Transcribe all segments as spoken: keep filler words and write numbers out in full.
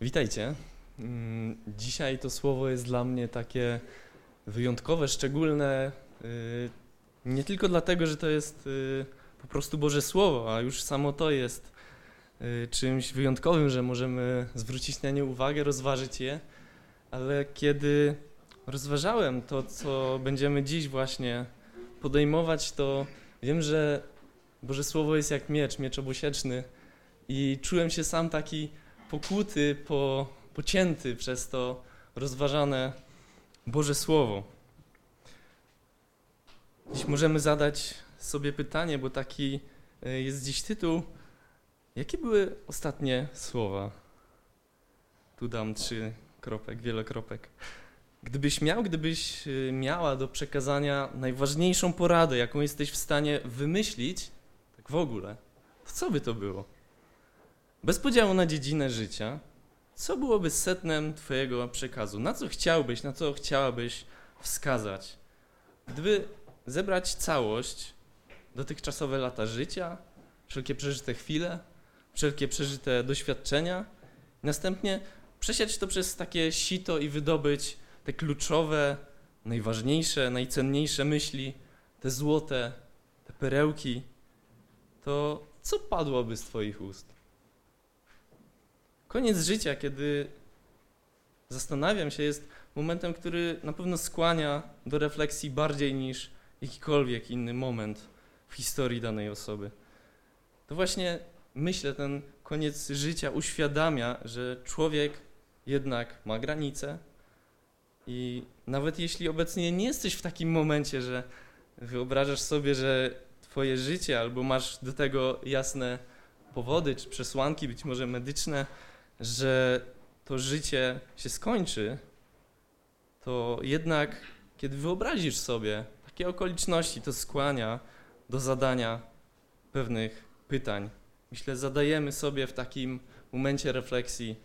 Witajcie. Dzisiaj to słowo jest dla mnie takie wyjątkowe, szczególne, nie tylko dlatego, że to jest po prostu Boże Słowo, a już samo to jest czymś wyjątkowym, że możemy zwrócić na nie uwagę, rozważyć je, ale kiedy rozważałem to, co będziemy dziś właśnie podejmować, to wiem, że Boże Słowo jest jak miecz, miecz obosieczny i czułem się sam taki pokłuty, po, pocięty przez to rozważane Boże Słowo. Dziś możemy zadać sobie pytanie, bo taki jest dziś tytuł. Jakie były ostatnie słowa? Tu dam trzy kropek, wielokropek. Gdybyś miał, gdybyś miała do przekazania najważniejszą poradę, jaką jesteś w stanie wymyślić, tak w ogóle, to co by to było? Bez podziału na dziedzinę życia, co byłoby sednem twojego przekazu? Na co chciałbyś, na co chciałabyś wskazać? Gdyby zebrać całość, dotychczasowe lata życia, wszelkie przeżyte chwile, wszelkie przeżyte doświadczenia, następnie przesiać to przez takie sito i wydobyć te kluczowe, najważniejsze, najcenniejsze myśli, te złote, te perełki, to co padłoby z twoich ust? Koniec życia, kiedy zastanawiam się, jest momentem, który na pewno skłania do refleksji bardziej niż jakikolwiek inny moment w historii danej osoby. To właśnie, myślę, ten koniec życia uświadamia, że człowiek jednak ma granice i nawet jeśli obecnie nie jesteś w takim momencie, że wyobrażasz sobie, że twoje życie albo masz do tego jasne powody czy przesłanki, być może medyczne, że to życie się skończy, to jednak kiedy wyobrazisz sobie takie okoliczności, to skłania do zadania pewnych pytań. Myślę, zadajemy sobie w takim momencie refleksji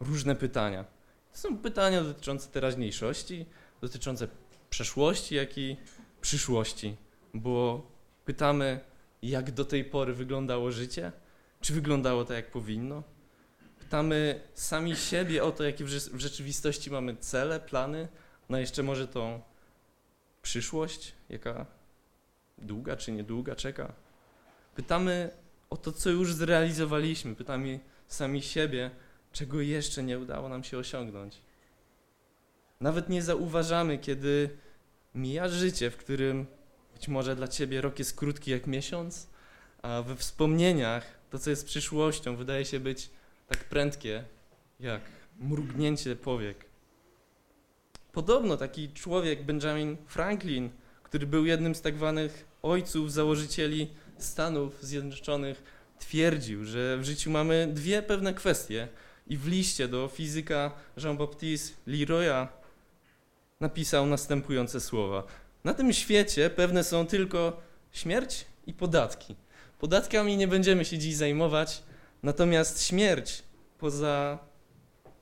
różne pytania. To są pytania dotyczące teraźniejszości, dotyczące przeszłości, jak i przyszłości, bo pytamy, jak do tej pory wyglądało życie, czy wyglądało tak, jak powinno. Pytamy sami siebie o to, jakie w rzeczywistości mamy cele, plany, na jeszcze może tą przyszłość, jaka długa czy niedługa czeka. Pytamy o to, co już zrealizowaliśmy. Pytamy sami siebie, czego jeszcze nie udało nam się osiągnąć. Nawet nie zauważamy, kiedy mija życie, w którym być może dla ciebie rok jest krótki jak miesiąc, a we wspomnieniach to, co jest przyszłością, wydaje się być tak prędkie, jak mrugnięcie powiek. Podobno taki człowiek, Benjamin Franklin, który był jednym z tak zwanych ojców, założycieli Stanów Zjednoczonych, twierdził, że w życiu mamy dwie pewne kwestie i w liście do fizyka Jean-Baptiste Leroya napisał następujące słowa. Na tym świecie pewne są tylko śmierć i podatki. Podatkami nie będziemy się dziś zajmować, natomiast śmierć poza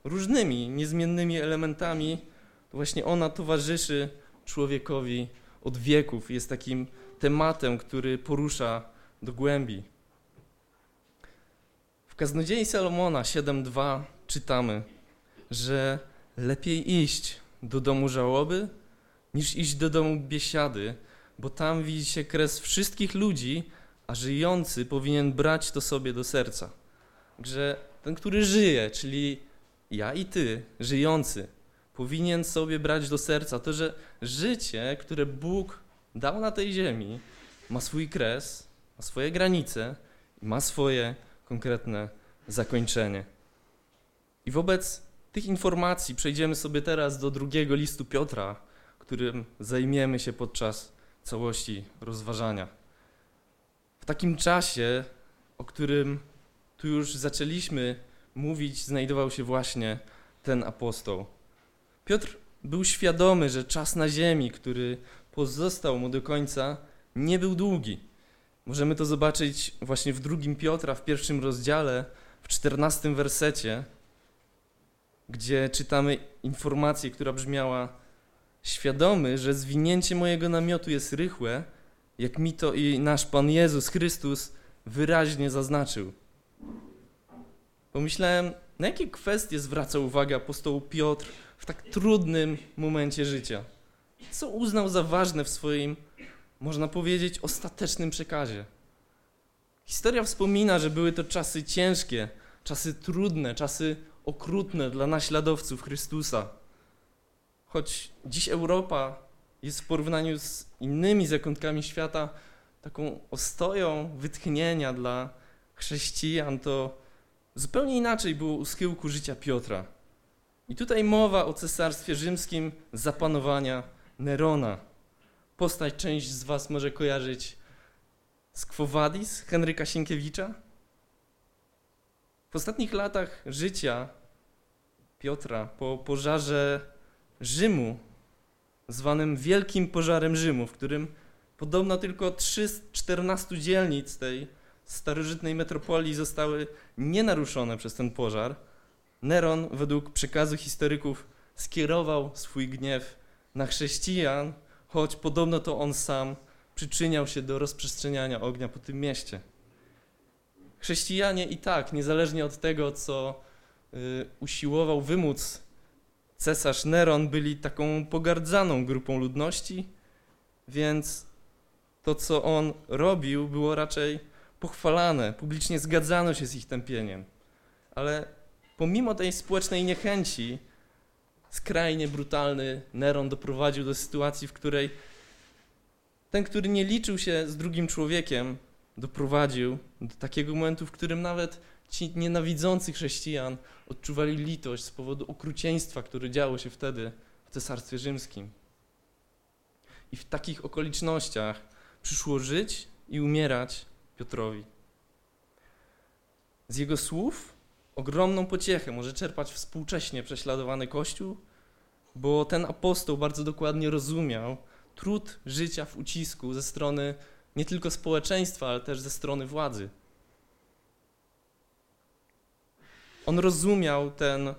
różnymi niezmiennymi elementami, to właśnie ona towarzyszy człowiekowi od wieków, jest takim tematem, który porusza do głębi. W Kaznodziei Salomona siedem dwa czytamy, że lepiej iść do domu żałoby niż iść do domu biesiady, bo tam widzi się kres wszystkich ludzi, a żyjący powinien brać to sobie do serca. Także ten, który żyje, czyli ja i ty, żyjący, powinien sobie brać do serca to, że życie, które Bóg dał na tej ziemi, ma swój kres, ma swoje granice i ma swoje konkretne zakończenie. I wobec tych informacji przejdziemy sobie teraz do drugiego listu Piotra, którym zajmiemy się podczas całości rozważania. W takim czasie, o którym tu już zaczęliśmy mówić, znajdował się właśnie ten apostoł. Piotr był świadomy, że czas na ziemi, który pozostał mu do końca, nie był długi. Możemy to zobaczyć właśnie w drugim Piotra, w pierwszym rozdziale, w czternastym wersecie, gdzie czytamy informację, która brzmiała: świadomy, że zwinięcie mojego namiotu jest rychłe, jak mi to i nasz Pan Jezus Chrystus wyraźnie zaznaczył. Pomyślałem, Na jakie kwestie zwraca uwagę apostoł Piotr w tak trudnym momencie życia? Co uznał za ważne w swoim, można powiedzieć, ostatecznym przekazie? Historia wspomina, że były to czasy ciężkie, czasy trudne, czasy okrutne dla naśladowców Chrystusa. Choć dziś Europa jest w porównaniu z innymi zakątkami świata taką ostoją wytchnienia dla chrześcijan, to zupełnie inaczej było u schyłku życia Piotra. I tutaj mowa o cesarstwie rzymskim zapanowania Nerona. Postać część z was może kojarzyć z Quo Vadis, Henryka Sienkiewicza. W ostatnich latach życia Piotra po pożarze Rzymu, zwanym Wielkim Pożarem Rzymu, w którym podobno tylko trzy z czternastu dzielnic tej starożytnej metropolii zostały nienaruszone przez ten pożar, Neron według przekazu historyków skierował swój gniew na chrześcijan, choć podobno to on sam przyczyniał się do rozprzestrzeniania ognia po tym mieście. Chrześcijanie i tak, niezależnie od tego, co y, usiłował wymóc cesarz Neron, byli taką pogardzaną grupą ludności, więc to, co on robił, było raczej pochwalane, publicznie zgadzano się z ich tępieniem. Ale pomimo tej społecznej niechęci, skrajnie brutalny Neron doprowadził do sytuacji, w której ten, który nie liczył się z drugim człowiekiem, doprowadził do takiego momentu, w którym nawet ci nienawidzący chrześcijan odczuwali litość z powodu okrucieństwa, które działo się wtedy w Cesarstwie Rzymskim. I w takich okolicznościach przyszło żyć i umierać Piotrowi. Z jego słów ogromną pociechę może czerpać współcześnie prześladowany Kościół, bo ten apostoł bardzo dokładnie rozumiał trud życia w ucisku ze strony nie tylko społeczeństwa, ale też ze strony władzy. On rozumiał ten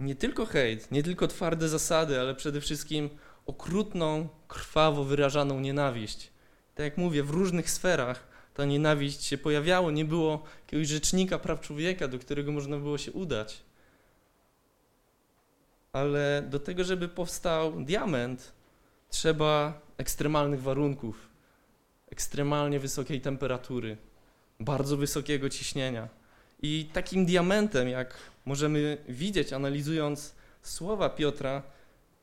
nie tylko hejt, nie tylko twarde zasady, ale przede wszystkim okrutną, krwawo wyrażaną nienawiść. Tak jak mówię, w różnych sferach ta nienawiść się pojawiała, nie było jakiegoś rzecznika praw człowieka, do którego można było się udać. Ale do tego, żeby powstał diament, trzeba ekstremalnych warunków, ekstremalnie wysokiej temperatury, bardzo wysokiego ciśnienia. I takim diamentem, jak możemy widzieć, analizując słowa Piotra,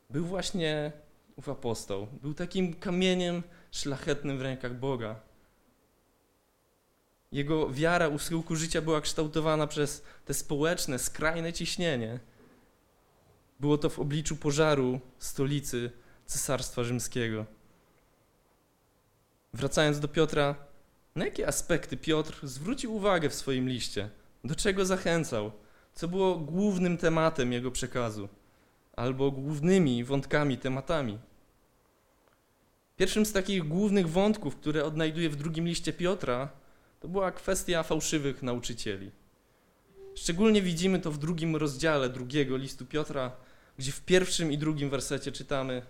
był właśnie ów apostoł. Był takim kamieniem szlachetnym w rękach Boga. Jego wiara u schyłku życia była kształtowana przez te społeczne, skrajne ciśnienie. Było to w obliczu pożaru stolicy Cesarstwa Rzymskiego. Wracając do Piotra, na jakie aspekty Piotr zwrócił uwagę w swoim liście? Do czego zachęcał? Co było głównym tematem jego przekazu? Albo głównymi wątkami, tematami? Pierwszym z takich głównych wątków, które odnajduję w drugim liście Piotra, to była kwestia fałszywych nauczycieli. Szczególnie widzimy to w drugim rozdziale drugiego listu Piotra, gdzie w pierwszym i drugim wersecie czytamy: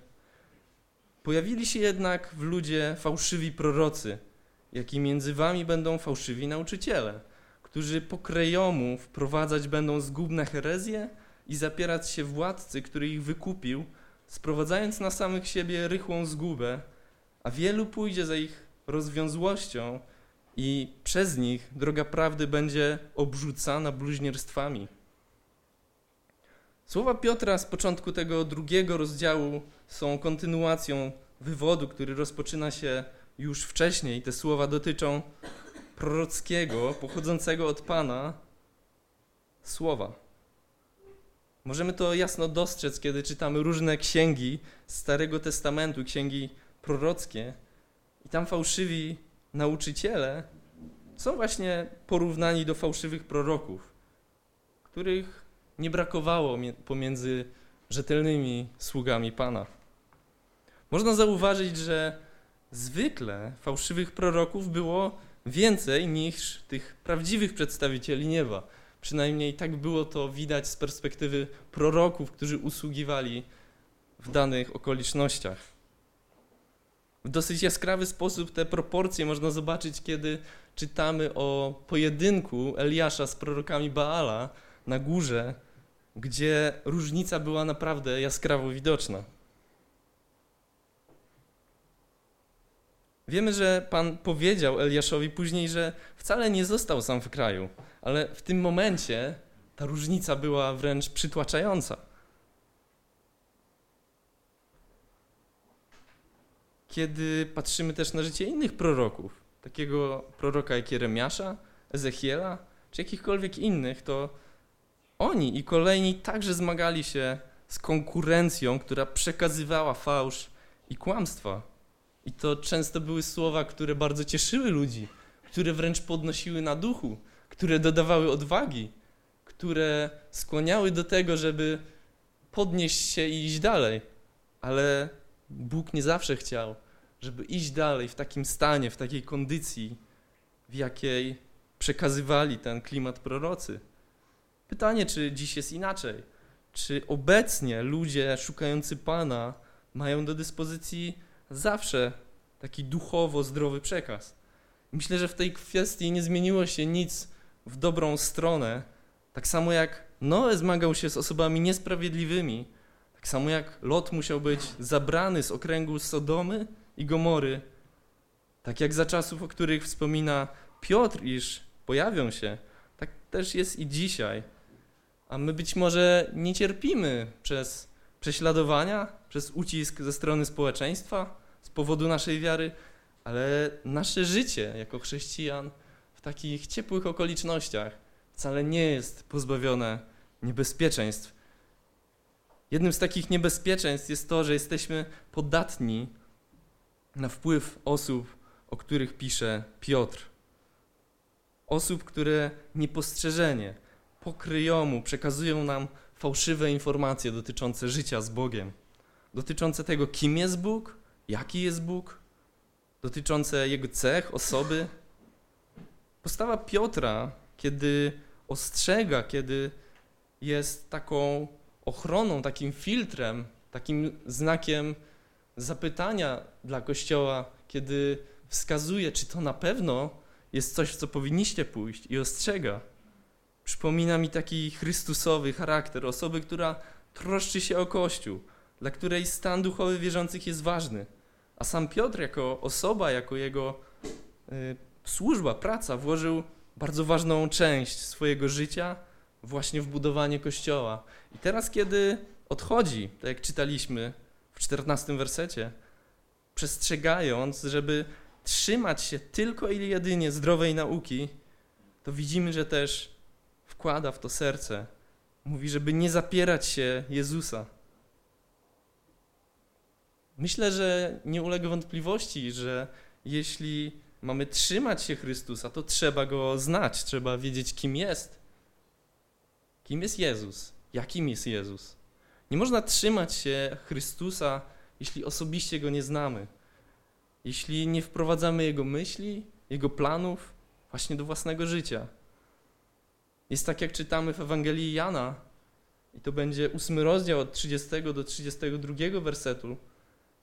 Pojawili się jednak w ludzie fałszywi prorocy, jak i między wami będą fałszywi nauczyciele, którzy po krejomu wprowadzać będą zgubne herezje i zapierać się władcy, który ich wykupił, sprowadzając na samych siebie rychłą zgubę, a wielu pójdzie za ich rozwiązłością i przez nich droga prawdy będzie obrzucana bluźnierstwami. Słowa Piotra z początku tego drugiego rozdziału są kontynuacją wywodu, który rozpoczyna się już wcześniej. Te słowa dotyczą prorockiego, pochodzącego od Pana słowa. Możemy to jasno dostrzec, kiedy czytamy różne księgi Starego Testamentu, księgi prorockie, i tam fałszywi nauczyciele są właśnie porównani do fałszywych proroków, których nie brakowało pomiędzy rzetelnymi sługami Pana. Można zauważyć, że zwykle fałszywych proroków było więcej niż tych prawdziwych przedstawicieli nieba. Przynajmniej tak było to widać z perspektywy proroków, którzy usługiwali w danych okolicznościach. W dosyć jaskrawy sposób te proporcje można zobaczyć, kiedy czytamy o pojedynku Eliasza z prorokami Baala, na górze, gdzie różnica była naprawdę jaskrawo widoczna. Wiemy, że Pan powiedział Eliaszowi później, że wcale nie został sam w kraju, ale w tym momencie ta różnica była wręcz przytłaczająca. Kiedy patrzymy też na życie innych proroków, takiego proroka jak Jeremiasza, Ezechiela czy jakichkolwiek innych, to oni i kolejni także zmagali się z konkurencją, która przekazywała fałsz i kłamstwa. I to często były słowa, które bardzo cieszyły ludzi, które wręcz podnosiły na duchu, które dodawały odwagi, które skłaniały do tego, żeby podnieść się i iść dalej. Ale Bóg nie zawsze chciał, żeby iść dalej w takim stanie, w takiej kondycji, w jakiej przekazywali ten klimat prorocy. Pytanie, czy dziś jest inaczej? Czy obecnie ludzie szukający Pana mają do dyspozycji zawsze taki duchowo zdrowy przekaz? Myślę, że w tej kwestii nie zmieniło się nic w dobrą stronę. Tak samo jak Noe zmagał się z osobami niesprawiedliwymi, tak samo jak Lot musiał być zabrany z okręgu Sodomy i Gomory, tak jak za czasów, o których wspomina Piotr, iż pojawią się, tak też jest i dzisiaj. A my być może nie cierpimy przez prześladowania, przez ucisk ze strony społeczeństwa z powodu naszej wiary, ale nasze życie jako chrześcijan w takich ciepłych okolicznościach wcale nie jest pozbawione niebezpieczeństw. Jednym z takich niebezpieczeństw jest to, że jesteśmy podatni na wpływ osób, o których pisze Piotr. Osób, które niepostrzeżenie, po kryjomu przekazują nam fałszywe informacje dotyczące życia z Bogiem, dotyczące tego, kim jest Bóg, jaki jest Bóg, dotyczące Jego cech, osoby. Postawa Piotra, kiedy ostrzega, kiedy jest taką ochroną, takim filtrem, takim znakiem zapytania dla Kościoła, kiedy wskazuje, czy to na pewno jest coś, w co powinniście pójść, i ostrzega. Przypomina mi taki chrystusowy charakter osoby, która troszczy się o Kościół, dla której stan duchowy wierzących jest ważny. A sam Piotr jako osoba, jako jego y, służba, praca włożył bardzo ważną część swojego życia właśnie w budowanie Kościoła. I teraz, kiedy odchodzi, tak jak czytaliśmy w czternastym wersecie, przestrzegając, żeby trzymać się tylko i jedynie zdrowej nauki, to widzimy, że też wkłada w to serce. Mówi, żeby nie zapierać się Jezusa. Myślę, że nie ulega wątpliwości, że jeśli mamy trzymać się Chrystusa, to trzeba Go znać, trzeba wiedzieć, kim jest. Kim jest Jezus? Jakim jest Jezus? Nie można trzymać się Chrystusa, jeśli osobiście Go nie znamy. Jeśli nie wprowadzamy Jego myśli, Jego planów właśnie do własnego życia. Jest tak, jak czytamy w Ewangelii Jana, i to będzie ósmy rozdział od trzydziestego do trzydziestego drugiego wersetu,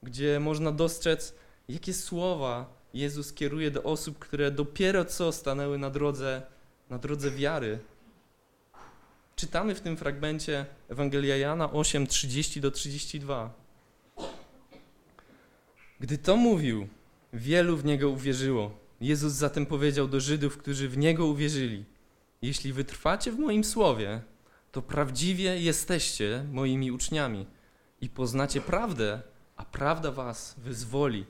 gdzie można dostrzec, jakie słowa Jezus kieruje do osób, które dopiero co stanęły na drodze, na drodze wiary. Czytamy w tym fragmencie Ewangelia Jana osiem, trzydzieści do trzydzieści dwa. Gdy to mówił, wielu w Niego uwierzyło. Jezus zatem powiedział do Żydów, którzy w Niego uwierzyli: jeśli wytrwacie w moim słowie, to prawdziwie jesteście moimi uczniami i poznacie prawdę, a prawda was wyzwoli.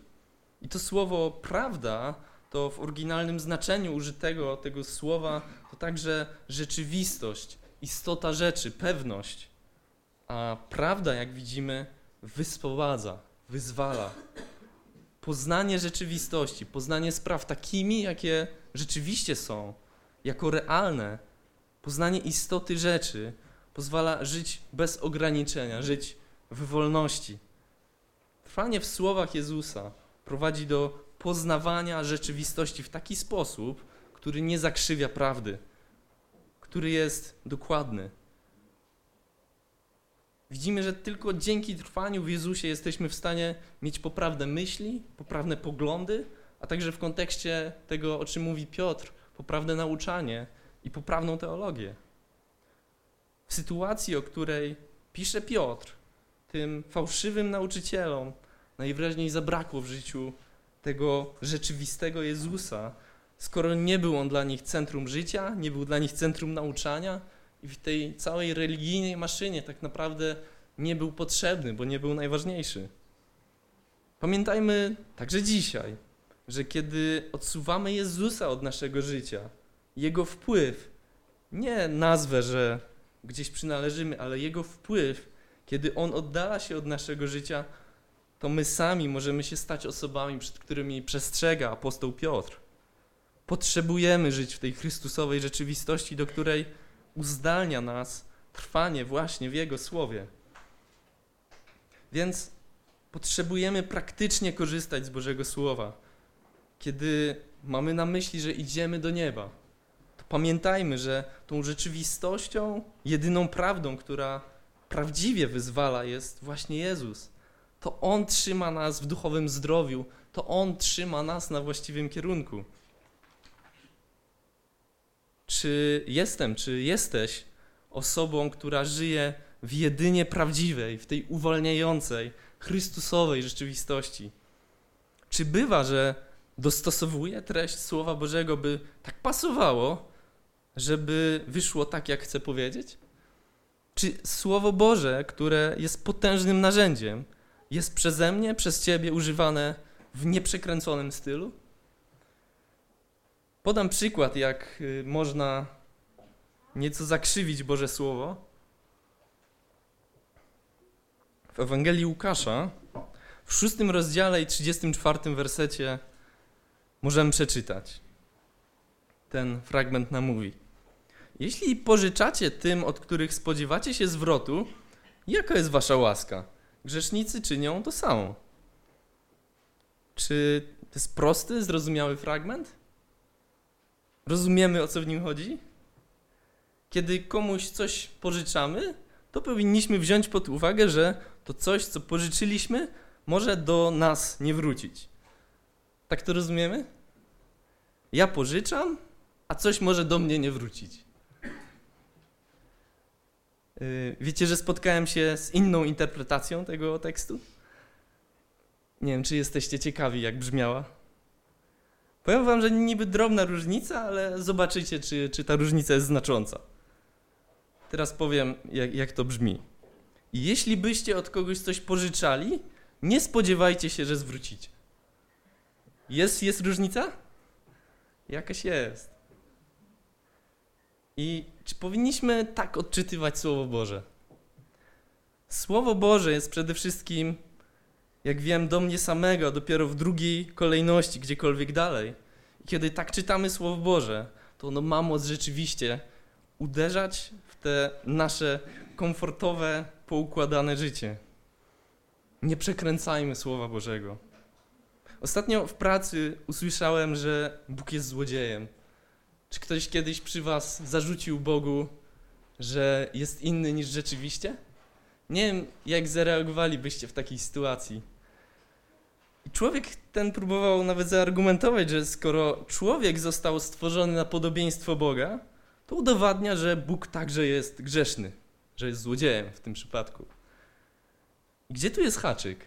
I to słowo prawda, to w oryginalnym znaczeniu użytego tego słowa, to także rzeczywistość, istota rzeczy, pewność. A prawda, jak widzimy, wyspowadza, wyzwala. Poznanie rzeczywistości, poznanie spraw takimi, jakie rzeczywiście są, jako realne, poznanie istoty rzeczy pozwala żyć bez ograniczenia, żyć w wolności. Trwanie w słowach Jezusa prowadzi do poznawania rzeczywistości w taki sposób, który nie zakrzywia prawdy, który jest dokładny. Widzimy, że tylko dzięki trwaniu w Jezusie jesteśmy w stanie mieć poprawne myśli, poprawne poglądy, a także w kontekście tego, o czym mówi Piotr, poprawne nauczanie i poprawną teologię. w sytuacji, o której pisze Piotr, tym fałszywym nauczycielom najwyraźniej zabrakło w życiu tego rzeczywistego Jezusa, skoro nie był on dla nich centrum życia, nie był dla nich centrum nauczania i w tej całej religijnej maszynie tak naprawdę nie był potrzebny, bo nie był najważniejszy. Pamiętajmy także dzisiaj, że kiedy odsuwamy Jezusa od naszego życia, Jego wpływ, nie nazwę, że gdzieś przynależymy, ale Jego wpływ, kiedy On oddala się od naszego życia, to my sami możemy się stać osobami, przed którymi przestrzega apostoł Piotr. Potrzebujemy żyć w tej chrystusowej rzeczywistości, do której uzdalnia nas trwanie właśnie w Jego Słowie. Więc potrzebujemy praktycznie korzystać z Bożego Słowa. Kiedy mamy na myśli, że idziemy do nieba, to pamiętajmy, że tą rzeczywistością, jedyną prawdą, która prawdziwie wyzwala, jest właśnie Jezus. To On trzyma nas w duchowym zdrowiu, to On trzyma nas na właściwym kierunku. Czy jestem, czy jesteś osobą, która żyje w jedynie prawdziwej, w tej uwalniającej, chrystusowej rzeczywistości? Czy bywa, że dostosowuję treść Słowa Bożego, by tak pasowało, żeby wyszło tak, jak chcę powiedzieć? Czy Słowo Boże, które jest potężnym narzędziem, jest przeze mnie, przez Ciebie używane w nieprzekręconym stylu? Podam przykład, jak można nieco zakrzywić Boże Słowo. W Ewangelii Łukasza, w szóstym rozdziale i trzydziestym czwartym wersecie możemy przeczytać. Ten fragment nam mówi. Jeśli pożyczacie tym, od których spodziewacie się zwrotu, jaka jest wasza łaska? Grzesznicy czynią to samo. Czy to jest prosty, zrozumiały fragment? Rozumiemy, o co w nim chodzi? Kiedy komuś coś pożyczamy, to powinniśmy wziąć pod uwagę, że to coś, co pożyczyliśmy, może do nas nie wrócić. Tak to rozumiemy? Ja pożyczam, a coś może do mnie nie wrócić. Wiecie, że spotkałem się z inną interpretacją tego tekstu? Nie wiem, czy jesteście ciekawi, jak brzmiała. Powiem wam, że niby drobna różnica, ale zobaczycie, czy, czy ta różnica jest znacząca. Teraz powiem, jak, jak to brzmi. Jeśli byście od kogoś coś pożyczali, nie spodziewajcie się, że zwrócicie. Jest, jest różnica? Jakaś jest. I czy powinniśmy tak odczytywać Słowo Boże? Słowo Boże jest przede wszystkim, jak wiem, do mnie samego, dopiero w drugiej kolejności, gdziekolwiek dalej. I kiedy tak czytamy Słowo Boże, to ono ma moc rzeczywiście uderzać w te nasze komfortowe, poukładane życie. Nie przekręcajmy Słowa Bożego. Ostatnio w pracy usłyszałem, że Bóg jest złodziejem. Czy ktoś kiedyś przy was zarzucił Bogu, że jest inny niż rzeczywiście? Nie wiem, jak zareagowalibyście w takiej sytuacji. I człowiek ten próbował nawet zaargumentować, że skoro człowiek został stworzony na podobieństwo Boga, to udowadnia, że Bóg także jest grzeszny, że jest złodziejem w tym przypadku. I gdzie tu jest haczyk?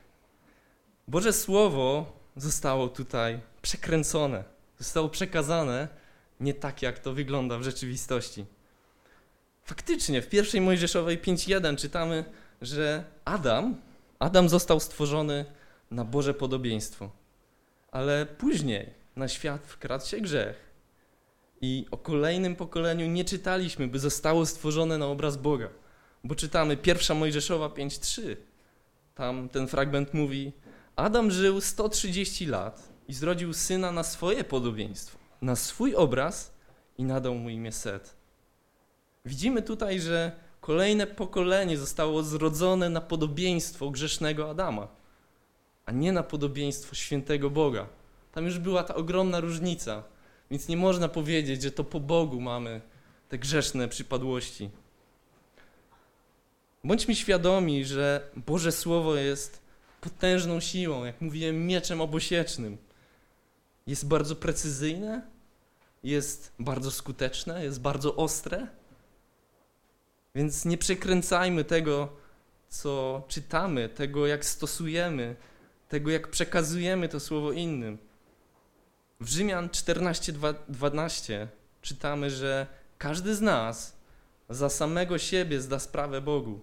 Boże Słowo zostało tutaj przekręcone, zostało przekazane nie tak, jak to wygląda w rzeczywistości. Faktycznie w pierwszej Mojżeszowej pięć jeden czytamy, że Adam, Adam został stworzony na Boże podobieństwo, ale później na świat wkradł się grzech i o kolejnym pokoleniu nie czytaliśmy, by zostało stworzone na obraz Boga, bo czytamy pierwsza Mojżeszowa pięć trzy. Tam ten fragment mówi: Adam żył sto trzydzieści lat i zrodził syna na swoje podobieństwo, na swój obraz i nadał mu imię Set. Widzimy tutaj, że kolejne pokolenie zostało zrodzone na podobieństwo grzesznego Adama, a nie na podobieństwo świętego Boga. Tam już była ta ogromna różnica, więc nie można powiedzieć, że to po Bogu mamy te grzeszne przypadłości. Bądźmy świadomi, że Boże Słowo jest potężną siłą, jak mówiłem, mieczem obosiecznym. Jest bardzo precyzyjne, jest bardzo skuteczne, jest bardzo ostre. Więc nie przekręcajmy tego, co czytamy, tego, jak stosujemy, tego, jak przekazujemy to słowo innym. W Rzymian czternaście dwanaście czytamy, że każdy z nas za samego siebie zda sprawę Bogu.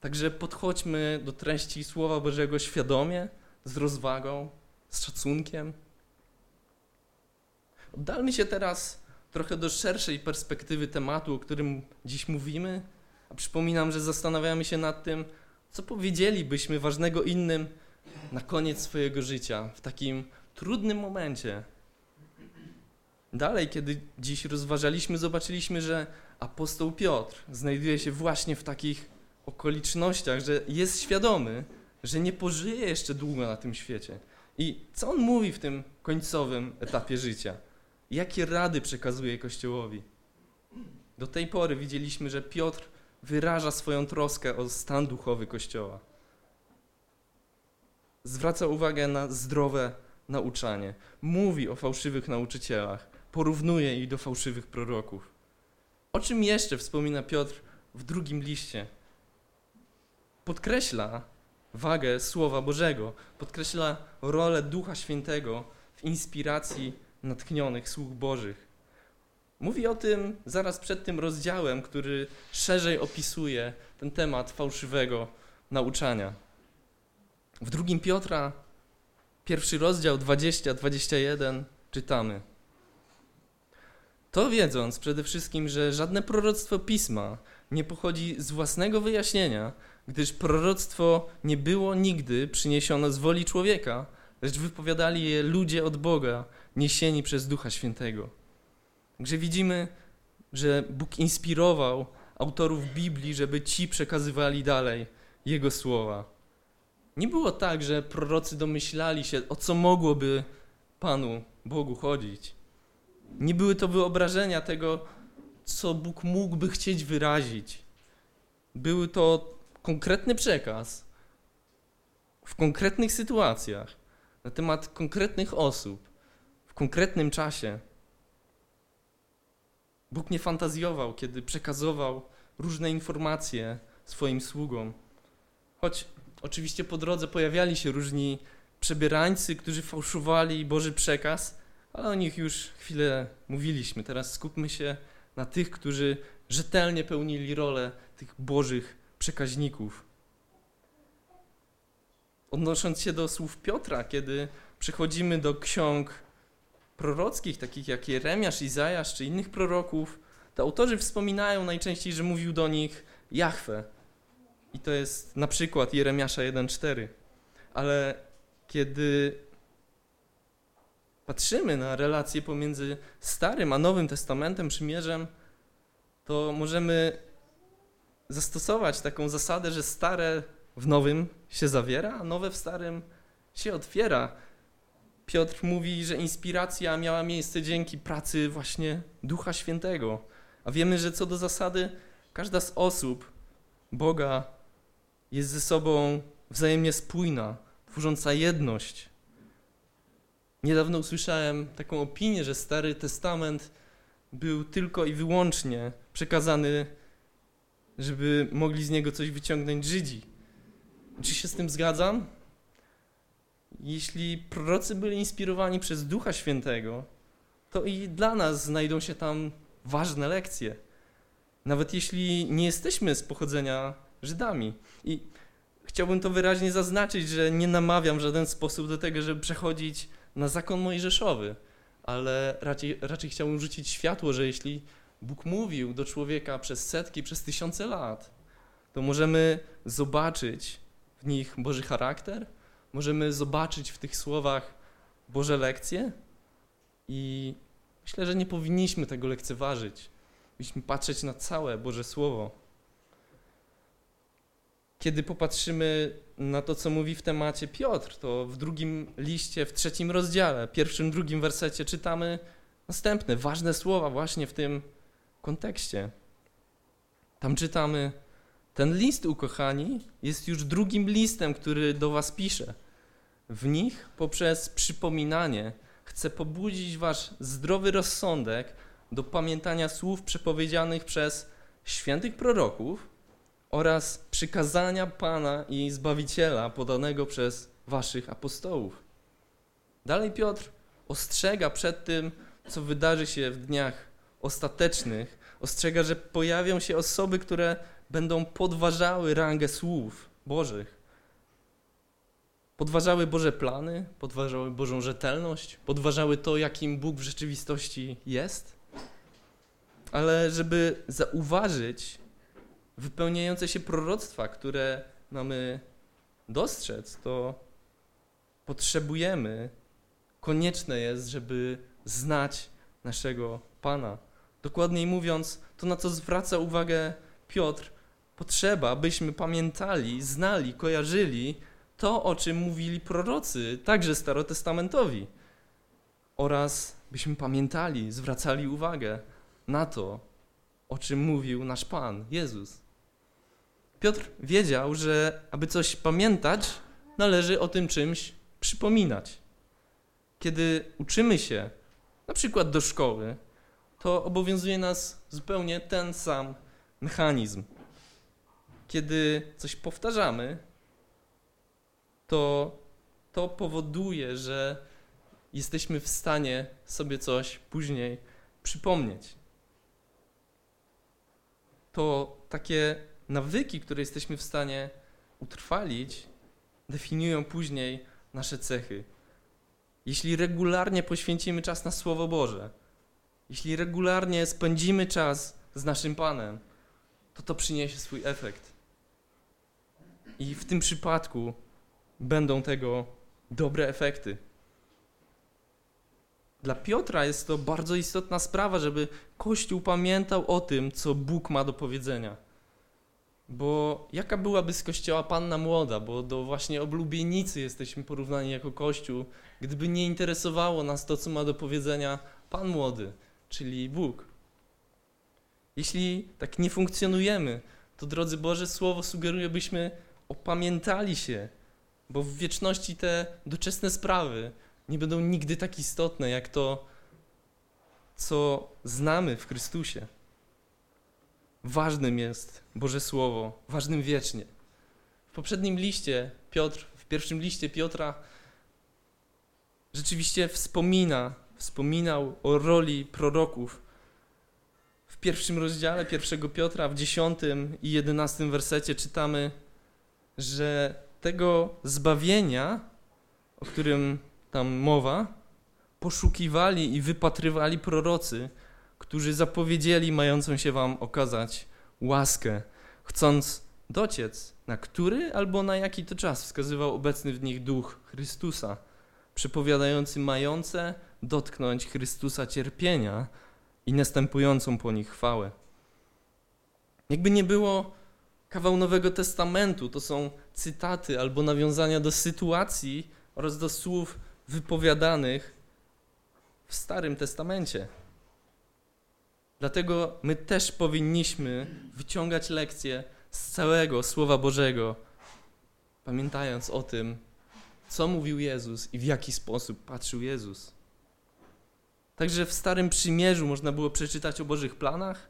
Także podchodźmy do treści Słowa Bożego świadomie, z rozwagą, z szacunkiem. Oddalmy się teraz trochę do szerszej perspektywy tematu, o którym dziś mówimy. A przypominam, że zastanawiamy się nad tym, co powiedzielibyśmy ważnego innym na koniec swojego życia, w takim trudnym momencie. Dalej, kiedy dziś rozważaliśmy, zobaczyliśmy, że apostoł Piotr znajduje się właśnie w takich okolicznościach, że jest świadomy, że nie pożyje jeszcze długo na tym świecie. I co on mówi w tym końcowym etapie życia? Jakie rady przekazuje Kościołowi? Do tej pory widzieliśmy, że Piotr wyraża swoją troskę o stan duchowy Kościoła. Zwraca uwagę na zdrowe nauczanie. Mówi o fałszywych nauczycielach. Porównuje ich do fałszywych proroków. O czym jeszcze wspomina Piotr w drugim liście? Podkreśla wagę Słowa Bożego. Podkreśla rolę Ducha Świętego w inspiracji natchnionych sług Bożych. Mówi o tym zaraz przed tym rozdziałem, który szerzej opisuje ten temat fałszywego nauczania. W drugim Piotra, pierwszy rozdział dwadzieścia dwadzieścia jeden czytamy. To wiedząc przede wszystkim, że żadne proroctwo Pisma nie pochodzi z własnego wyjaśnienia, gdyż proroctwo nie było nigdy przyniesione z woli człowieka, lecz wypowiadali je ludzie od Boga, niesieni przez Ducha Świętego. Także widzimy, że Bóg inspirował autorów Biblii, żeby ci przekazywali dalej Jego słowa. Nie było tak, że prorocy domyślali się, o co mogłoby Panu Bogu chodzić. Nie były to wyobrażenia tego, co Bóg mógłby chcieć wyrazić. Były to konkretny przekaz w konkretnych sytuacjach, na temat konkretnych osób, w konkretnym czasie. Bóg nie fantazjował, kiedy przekazywał różne informacje swoim sługom. Choć oczywiście po drodze pojawiali się różni przebierańcy, którzy fałszowali Boży przekaz, ale o nich już chwilę mówiliśmy. Teraz skupmy się na tych, którzy rzetelnie pełnili rolę tych Bożych przekaźników. Odnosząc się do słów Piotra, kiedy przechodzimy do ksiąg prorockich, takich jak Jeremiasz, Izajasz czy innych proroków, to autorzy wspominają najczęściej, że mówił do nich Jahwe. I to jest na przykład Jeremiasza jeden cztery. Ale kiedy patrzymy na relacje pomiędzy Starym a Nowym Testamentem, Przymierzem, to możemy zastosować taką zasadę, że stare w nowym się zawiera, a nowe w starym się otwiera. Piotr mówi, że inspiracja miała miejsce dzięki pracy właśnie Ducha Świętego. A wiemy, że co do zasady każda z osób Boga jest ze sobą wzajemnie spójna, tworząca jedność. Niedawno usłyszałem taką opinię, że Stary Testament był tylko i wyłącznie przekazany, żeby mogli z niego coś wyciągnąć Żydzi. Czy się z tym zgadzam? Jeśli prorocy byli inspirowani przez Ducha Świętego, to i dla nas znajdą się tam ważne lekcje. Nawet jeśli nie jesteśmy z pochodzenia Żydami. I chciałbym to wyraźnie zaznaczyć, że nie namawiam w żaden sposób do tego, żeby przechodzić na zakon mojżeszowy, ale raczej, raczej chciałbym rzucić światło, że jeśli Bóg mówił do człowieka przez setki, przez tysiące lat, to możemy zobaczyć w nich Boży charakter, możemy zobaczyć w tych słowach Boże lekcje i myślę, że nie powinniśmy tego lekceważyć. Powinniśmy patrzeć na całe Boże Słowo. Kiedy popatrzymy na to, co mówi w temacie Piotr, to w drugim liście, w trzecim rozdziale, pierwszym, drugim wersecie czytamy następne ważne słowa właśnie w tym kontekście. Tam czytamy: ten list, ukochani, jest już drugim listem, który do was piszę. W nich poprzez przypominanie chcę pobudzić wasz zdrowy rozsądek do pamiętania słów przepowiedzianych przez świętych proroków oraz przykazania Pana i Zbawiciela podanego przez waszych apostołów. Dalej Piotr ostrzega przed tym, co wydarzy się w dniach ostatecznych. Ostrzega, że pojawią się osoby, które będą podważały rangę słów Bożych. Podważały Boże plany, podważały Bożą rzetelność, podważały to, jakim Bóg w rzeczywistości jest. Ale żeby zauważyć wypełniające się proroctwa, które mamy dostrzec, to potrzebujemy, konieczne jest, żeby znać naszego Pana. Dokładniej mówiąc, to, na co zwraca uwagę Piotr, potrzeba, byśmy pamiętali, znali, kojarzyli to, o czym mówili prorocy, także starotestamentowi. Oraz byśmy pamiętali, zwracali uwagę na to, o czym mówił nasz Pan, Jezus. Piotr wiedział, że aby coś pamiętać, należy o tym czymś przypominać. Kiedy uczymy się, na przykład do szkoły, to obowiązuje nas zupełnie ten sam mechanizm. Kiedy coś powtarzamy, to to powoduje, że jesteśmy w stanie sobie coś później przypomnieć. To takie nawyki, które jesteśmy w stanie utrwalić, definiują później nasze cechy. Jeśli regularnie poświęcimy czas na Słowo Boże, jeśli regularnie spędzimy czas z naszym Panem, to to przyniesie swój efekt. I w tym przypadku będą tego dobre efekty. Dla Piotra jest to bardzo istotna sprawa, żeby Kościół pamiętał o tym, co Bóg ma do powiedzenia. Bo jaka byłaby z Kościoła Panna Młoda, bo do właśnie oblubienicy jesteśmy porównani jako Kościół, gdyby nie interesowało nas to, co ma do powiedzenia Pan Młody, czyli Bóg. Jeśli tak nie funkcjonujemy, to, drodzy Boże, Słowo sugeruje, byśmy opamiętali się, bo w wieczności te doczesne sprawy nie będą nigdy tak istotne, jak to, co znamy w Chrystusie. Ważnym jest Boże Słowo, ważnym wiecznie. W poprzednim liście Piotr, w pierwszym liście Piotra rzeczywiście wspomina, wspominał o roli proroków. W pierwszym rozdziale pierwszego Piotra, w dziesiątym i jedenastym wersecie czytamy, że tego zbawienia, o którym tam mowa, poszukiwali i wypatrywali prorocy, którzy zapowiedzieli mającą się wam okazać łaskę, chcąc dociec, na który albo na jaki to czas wskazywał obecny w nich duch Chrystusa, przepowiadający mające dotknąć Chrystusa cierpienia i następującą po nich chwałę. Jakby nie było, kawał Nowego Testamentu to są cytaty albo nawiązania do sytuacji oraz do słów wypowiadanych w Starym Testamencie. Dlatego my też powinniśmy wyciągać lekcje z całego Słowa Bożego, pamiętając o tym, co mówił Jezus i w jaki sposób patrzył Jezus. Także w Starym Przymierzu można było przeczytać o Bożych planach,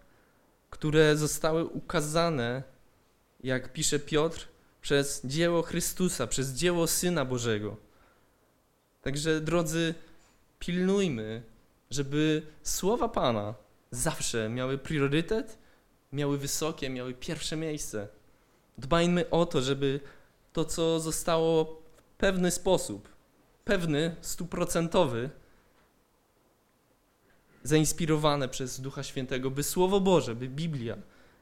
które zostały ukazane, jak pisze Piotr, przez dzieło Chrystusa, przez dzieło Syna Bożego. Także, drodzy, pilnujmy, żeby słowa Pana zawsze miały priorytet, miały wysokie, miały pierwsze miejsce. Dbajmy o to, żeby to, co zostało w pewny sposób, pewny, stuprocentowy, zainspirowane przez Ducha Świętego, by Słowo Boże, by Biblia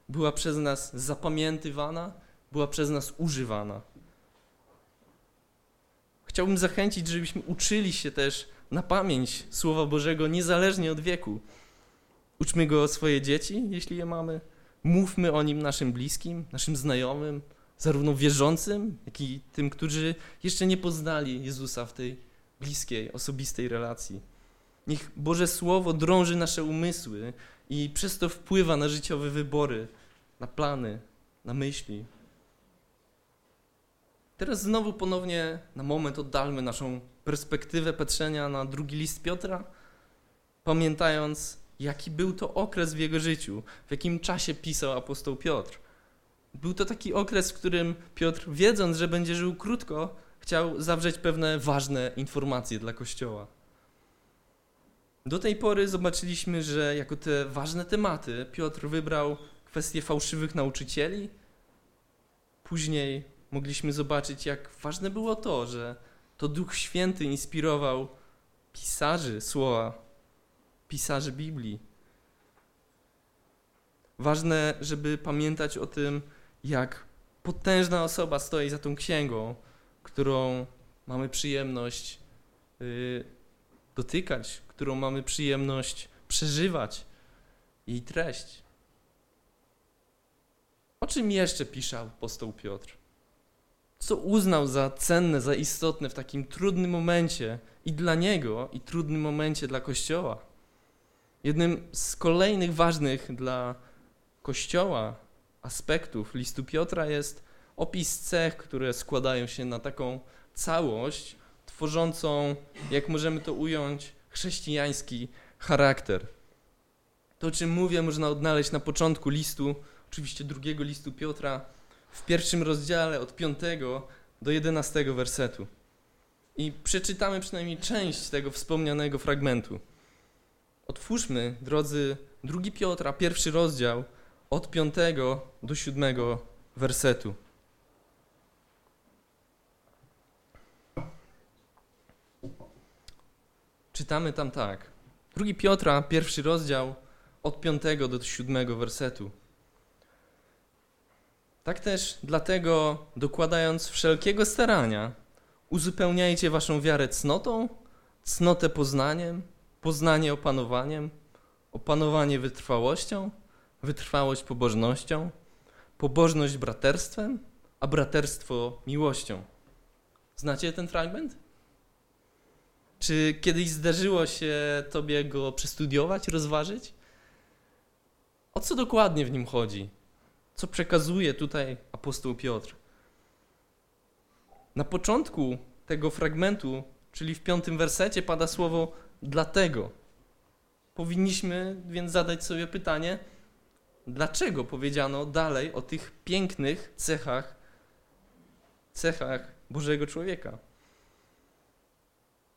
była przez nas zapamiętywana, była przez nas używana. Chciałbym zachęcić, żebyśmy uczyli się też na pamięć Słowa Bożego niezależnie od wieku. Uczmy go swoje dzieci, jeśli je mamy. Mówmy o nim naszym bliskim, naszym znajomym, zarówno wierzącym, jak i tym, którzy jeszcze nie poznali Jezusa w tej bliskiej, osobistej relacji. Niech Boże Słowo drąży nasze umysły i przez to wpływa na życiowe wybory, na plany, na myśli. Teraz znowu ponownie na moment oddalmy naszą perspektywę patrzenia na drugi list Piotra, pamiętając jaki był to okres w jego życiu, w jakim czasie pisał apostoł Piotr. Był to taki okres, w którym Piotr, wiedząc, że będzie żył krótko, chciał zawrzeć pewne ważne informacje dla Kościoła. Do tej pory zobaczyliśmy, że jako te ważne tematy Piotr wybrał kwestię fałszywych nauczycieli. Później mogliśmy zobaczyć, jak ważne było to, że to Duch Święty inspirował pisarzy słowa, pisarzy Biblii. Ważne, żeby pamiętać o tym, jak potężna osoba stoi za tą księgą, którą mamy przyjemność yy, dotykać, którą mamy przyjemność przeżywać, jej treść. O czym jeszcze pisze apostoł Piotr? Co uznał za cenne, za istotne w takim trudnym momencie i dla niego, i trudnym momencie dla Kościoła? Jednym z kolejnych ważnych dla Kościoła aspektów listu Piotra jest opis cech, które składają się na taką całość tworzącą, jak możemy to ująć, chrześcijański charakter. To, o czym mówię, można odnaleźć na początku listu, oczywiście drugiego listu Piotra, w pierwszym rozdziale od piątego do jedenastego wersetu. I przeczytamy przynajmniej część tego wspomnianego fragmentu. Otwórzmy, drodzy, drugi Piotra, pierwszy rozdział, od piątego do siódmego wersetu. Czytamy tam tak. Drugi Piotra, pierwszy rozdział, od piątego do siódmego wersetu. Tak też dlatego, dokładając wszelkiego starania, uzupełniajcie waszą wiarę cnotą, cnotę poznaniem, poznanie opanowaniem, opanowanie wytrwałością, wytrwałość pobożnością, pobożność braterstwem, a braterstwo miłością. Znacie ten fragment? Czy kiedyś zdarzyło się tobie go przestudiować, rozważyć? O co dokładnie w nim chodzi? Co przekazuje tutaj apostoł Piotr? Na początku tego fragmentu, czyli w piątym wersecie, pada słowo dlatego. Powinniśmy więc zadać sobie pytanie, dlaczego powiedziano dalej o tych pięknych cechach, cechach Bożego człowieka?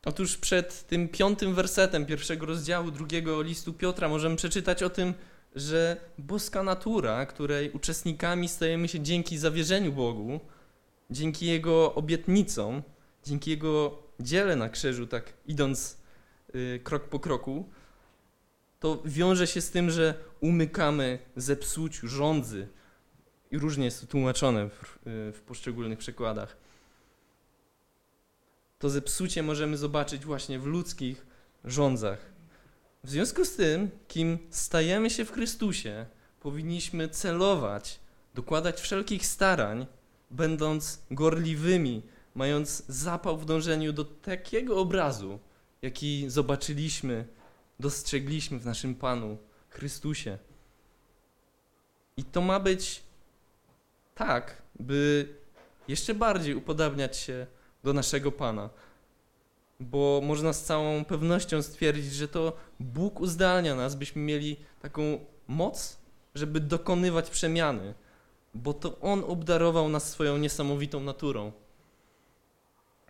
Otóż przed tym piątym wersetem pierwszego rozdziału drugiego listu Piotra możemy przeczytać o tym, że boska natura, której uczestnikami stajemy się dzięki zawierzeniu Bogu, dzięki Jego obietnicom, dzięki Jego dziele na krzyżu, tak idąc yy, krok po kroku, to wiąże się z tym, że umykamy zepsuciu, żądzy. I różnie jest to tłumaczone w, yy, w poszczególnych przekładach. To zepsucie możemy zobaczyć właśnie w ludzkich żądzach. W związku z tym, kim stajemy się w Chrystusie, powinniśmy celować, dokładać wszelkich starań, będąc gorliwymi, mając zapał w dążeniu do takiego obrazu, jaki zobaczyliśmy, dostrzegliśmy w naszym Panu Chrystusie. I to ma być tak, by jeszcze bardziej upodabniać się do naszego Pana. Bo można z całą pewnością stwierdzić, że to Bóg uzdalnia nas, byśmy mieli taką moc, żeby dokonywać przemiany, bo to On obdarował nas swoją niesamowitą naturą.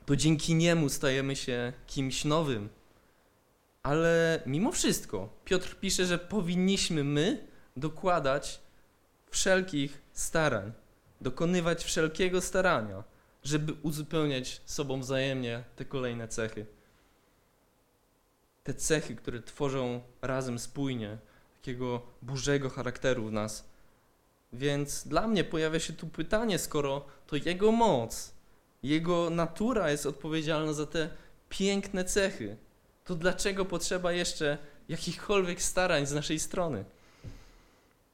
To dzięki Niemu stajemy się kimś nowym. Ale mimo wszystko Piotr pisze, że powinniśmy my dokładać wszelkich starań, dokonywać wszelkiego starania, żeby uzupełniać sobą wzajemnie te kolejne cechy. Te cechy, które tworzą razem spójnie takiego Bożego charakteru w nas. Więc dla mnie pojawia się tu pytanie, skoro to Jego moc, Jego natura jest odpowiedzialna za te piękne cechy, to dlaczego potrzeba jeszcze jakichkolwiek starań z naszej strony?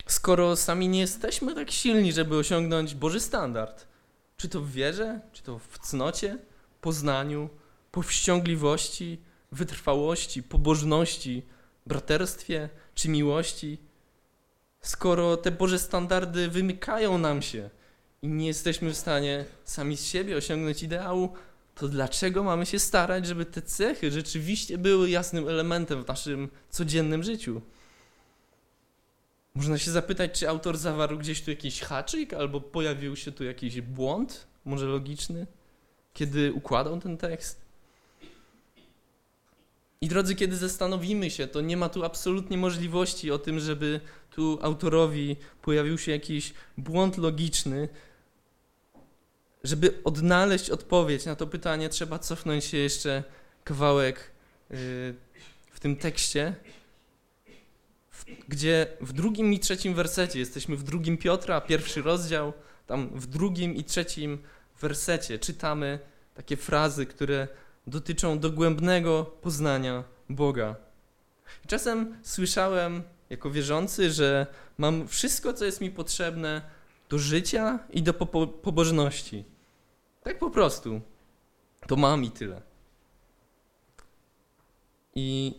Skoro sami nie jesteśmy tak silni, żeby osiągnąć Boży standard, czy to w wierze, czy to w cnocie, poznaniu, powściągliwości, wytrwałości, pobożności, braterstwie czy miłości, skoro te Boże standardy wymykają nam się i nie jesteśmy w stanie sami z siebie osiągnąć ideału, to dlaczego mamy się starać, żeby te cechy rzeczywiście były jasnym elementem w naszym codziennym życiu? Można się zapytać, czy autor zawarł gdzieś tu jakiś haczyk, albo pojawił się tu jakiś błąd, może logiczny, kiedy układał ten tekst. I drodzy, kiedy zastanowimy się, to nie ma tu absolutnie możliwości o tym, żeby tu autorowi pojawił się jakiś błąd logiczny. Żeby odnaleźć odpowiedź na to pytanie, trzeba cofnąć się jeszcze kawałek w tym tekście, gdzie w drugim i trzecim wersecie, jesteśmy w drugim Piotra, pierwszy rozdział, tam w drugim i trzecim wersecie czytamy takie frazy, które dotyczą dogłębnego poznania Boga. Czasem słyszałem jako wierzący, że mam wszystko, co jest mi potrzebne do życia i do po- pobożności. Tak po prostu. To mam i tyle. I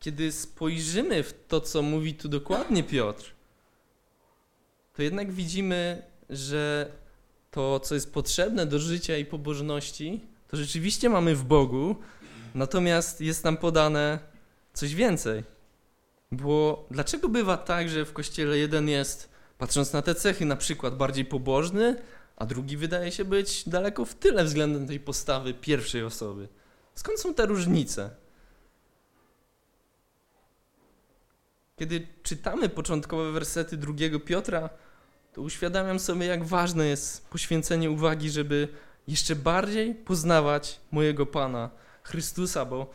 kiedy spojrzymy w to, co mówi tu dokładnie Piotr, to jednak widzimy, że to, co jest potrzebne do życia i pobożności, to rzeczywiście mamy w Bogu, natomiast jest nam podane coś więcej. Bo dlaczego bywa tak, że w Kościele jeden jest, patrząc na te cechy, na przykład bardziej pobożny, a drugi wydaje się być daleko w tyle względem tej postawy pierwszej osoby? Skąd są te różnice? Kiedy czytamy początkowe wersety drugiego Piotra, to uświadamiam sobie, jak ważne jest poświęcenie uwagi, żeby jeszcze bardziej poznawać mojego Pana, Chrystusa, bo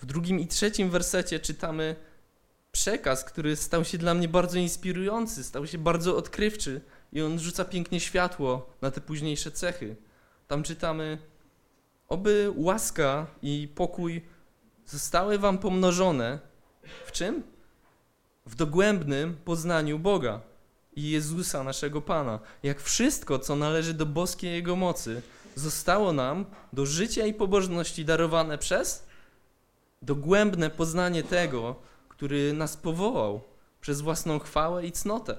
w drugim i trzecim wersecie czytamy przekaz, który stał się dla mnie bardzo inspirujący, stał się bardzo odkrywczy i on rzuca pięknie światło na te późniejsze cechy. Tam czytamy: oby łaska i pokój zostały wam pomnożone. W czym? W dogłębnym poznaniu Boga i Jezusa naszego Pana, jak wszystko, co należy do boskiej Jego mocy, zostało nam do życia i pobożności darowane przez dogłębne poznanie tego, który nas powołał, przez własną chwałę i cnotę.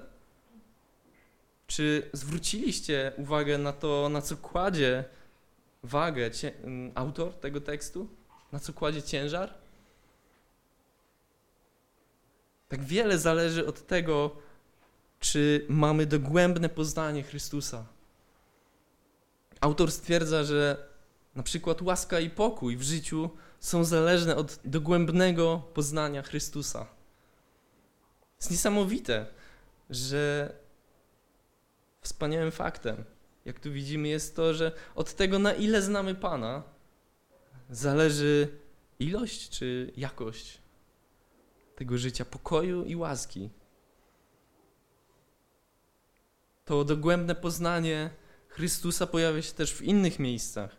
Czy zwróciliście uwagę na to, na co kładzie wagę cie- autor tego tekstu? Na co kładzie ciężar? Tak wiele zależy od tego, czy mamy dogłębne poznanie Chrystusa. Autor stwierdza, że na przykład łaska i pokój w życiu są zależne od dogłębnego poznania Chrystusa. Jest niesamowite, że wspaniałym faktem, jak tu widzimy, jest to, że od tego, na ile znamy Pana, zależy ilość czy jakość tego życia, pokoju i łaski. To dogłębne poznanie Chrystusa pojawia się też w innych miejscach.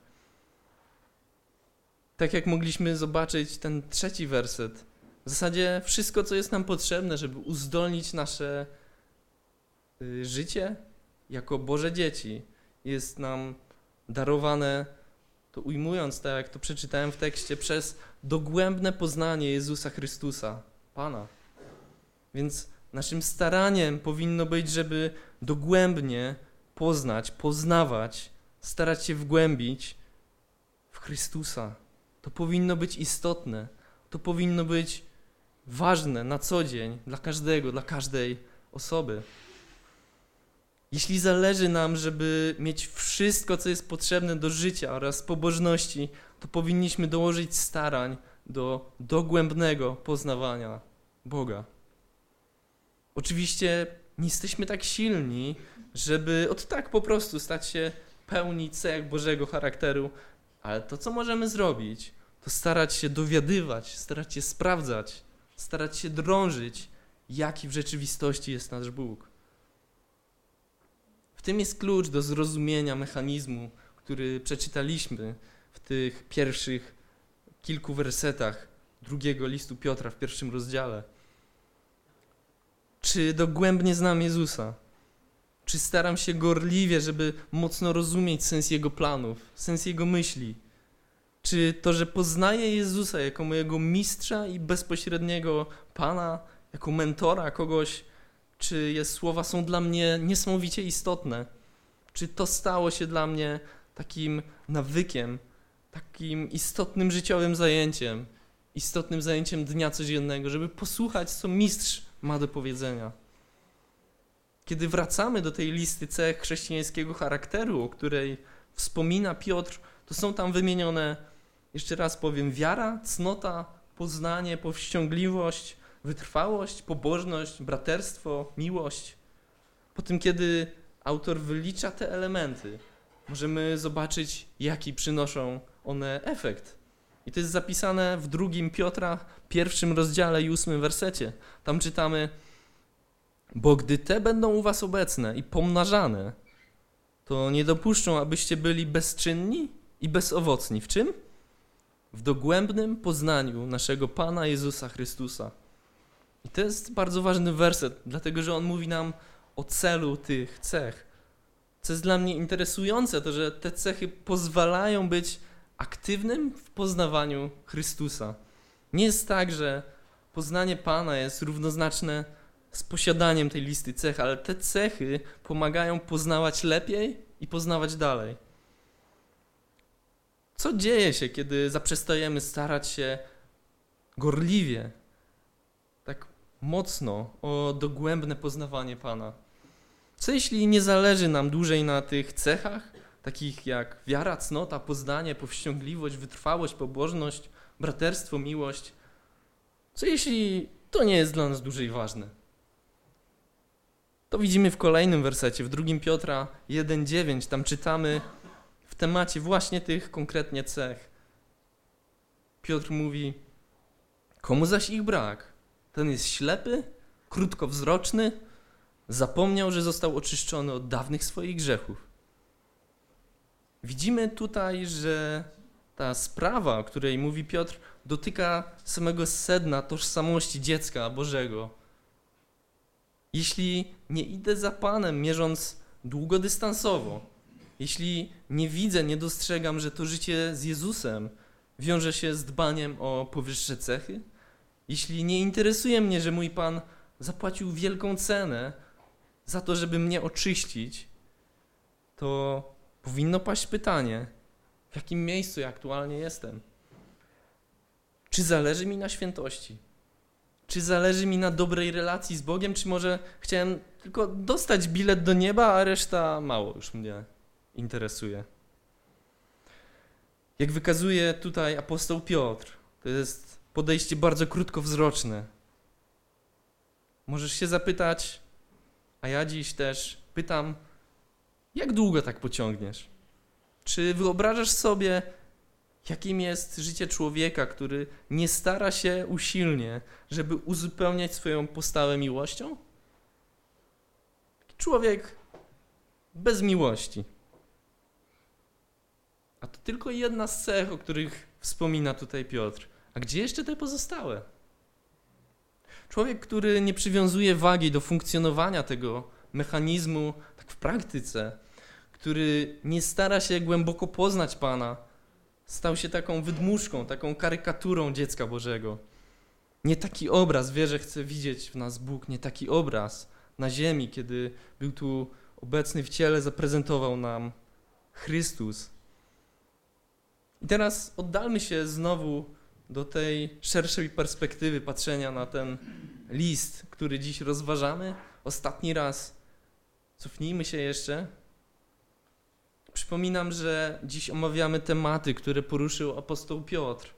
Tak jak mogliśmy zobaczyć ten trzeci werset. W zasadzie wszystko, co jest nam potrzebne, żeby uzdolnić nasze życie jako Boże dzieci, jest nam darowane, to ujmując, tak jak to przeczytałem w tekście, przez dogłębne poznanie Jezusa Chrystusa, Pana. Więc naszym staraniem powinno być, żeby dogłębnie poznać, poznawać, starać się wgłębić w Chrystusa. To powinno być istotne, to powinno być ważne na co dzień dla każdego, dla każdej osoby. Jeśli zależy nam, żeby mieć wszystko, co jest potrzebne do życia oraz pobożności, to powinniśmy dołożyć starań do dogłębnego poznawania Boga. Oczywiście nie jesteśmy tak silni, żeby od tak po prostu stać się pełni cech Bożego charakteru, ale to, co możemy zrobić, to starać się dowiadywać, starać się sprawdzać, starać się drążyć, jaki w rzeczywistości jest nasz Bóg. W tym jest klucz do zrozumienia mechanizmu, który przeczytaliśmy w tych pierwszych kilku wersetach drugiego listu Piotra w pierwszym rozdziale. Czy dogłębnie znam Jezusa? Czy staram się gorliwie, żeby mocno rozumieć sens Jego planów, sens Jego myśli? Czy to, że poznaję Jezusa jako mojego mistrza i bezpośredniego Pana, jako mentora kogoś, czy Jego słowa są dla mnie niesamowicie istotne? Czy to stało się dla mnie takim nawykiem, takim istotnym życiowym zajęciem, istotnym zajęciem dnia codziennego, żeby posłuchać, co mistrz ma do powiedzenia? Kiedy wracamy do tej listy cech chrześcijańskiego charakteru, o której wspomina Piotr, to są tam wymienione, jeszcze raz powiem, wiara, cnota, poznanie, powściągliwość, wytrwałość, pobożność, braterstwo, miłość. Po tym, kiedy autor wylicza te elementy, możemy zobaczyć, jaki przynoszą one efekt. I to jest zapisane w drugim Piotra, pierwszym rozdziale i ósmym wersecie. Tam czytamy: bo gdy te będą u was obecne i pomnażane, to nie dopuszczą, abyście byli bezczynni i bezowocni. W czym? W dogłębnym poznaniu naszego Pana Jezusa Chrystusa. I to jest bardzo ważny werset, dlatego że on mówi nam o celu tych cech. Co jest dla mnie interesujące, to że te cechy pozwalają być aktywnym w poznawaniu Chrystusa. Nie jest tak, że poznanie Pana jest równoznaczne z posiadaniem tej listy cech, ale te cechy pomagają poznawać lepiej i poznawać dalej. Co dzieje się, kiedy zaprzestajemy starać się gorliwie, tak mocno o dogłębne poznawanie Pana? Co jeśli nie zależy nam dłużej na tych cechach, takich jak wiara, cnota, poznanie, powściągliwość, wytrwałość, pobożność, braterstwo, miłość? Co jeśli to nie jest dla nas dłużej ważne? To widzimy w kolejnym wersecie, w drugim Piotra jeden dziewięć. Tam czytamy w temacie właśnie tych konkretnie cech. Piotr mówi: komu zaś ich brak? Ten jest ślepy, krótkowzroczny, zapomniał, że został oczyszczony od dawnych swoich grzechów. Widzimy tutaj, że ta sprawa, o której mówi Piotr, dotyka samego sedna tożsamości dziecka Bożego. Jeśli nie idę za Panem, mierząc długodystansowo, jeśli nie widzę, nie dostrzegam, że to życie z Jezusem wiąże się z dbaniem o powyższe cechy, jeśli nie interesuje mnie, że mój Pan zapłacił wielką cenę za to, żeby mnie oczyścić, to powinno paść pytanie, w jakim miejscu ja aktualnie jestem? Czy zależy mi na świętości? Czy zależy mi na dobrej relacji z Bogiem, czy może chciałem tylko dostać bilet do nieba, a reszta mało już mnie interesuje? Jak wykazuje tutaj apostoł Piotr, to jest podejście bardzo krótkowzroczne. Możesz się zapytać, a ja dziś też pytam, jak długo tak pociągniesz? Czy wyobrażasz sobie, jakim jest życie człowieka, który nie stara się usilnie, żeby uzupełniać swoją postawę miłością? Człowiek bez miłości. A to tylko jedna z cech, o których wspomina tutaj Piotr. A gdzie jeszcze te pozostałe? Człowiek, który nie przywiązuje wagi do funkcjonowania tego mechanizmu tak w praktyce, który nie stara się głęboko poznać Pana, stał się taką wydmuszką, taką karykaturą dziecka Bożego. Nie taki obraz, wierzę, chce widzieć w nas Bóg, nie taki obraz na ziemi, kiedy był tu obecny w ciele, zaprezentował nam Chrystus. I teraz oddalmy się znowu do tej szerszej perspektywy patrzenia na ten list, który dziś rozważamy. Ostatni raz cofnijmy się jeszcze. Przypominam, że dziś omawiamy tematy, które poruszył apostoł Piotr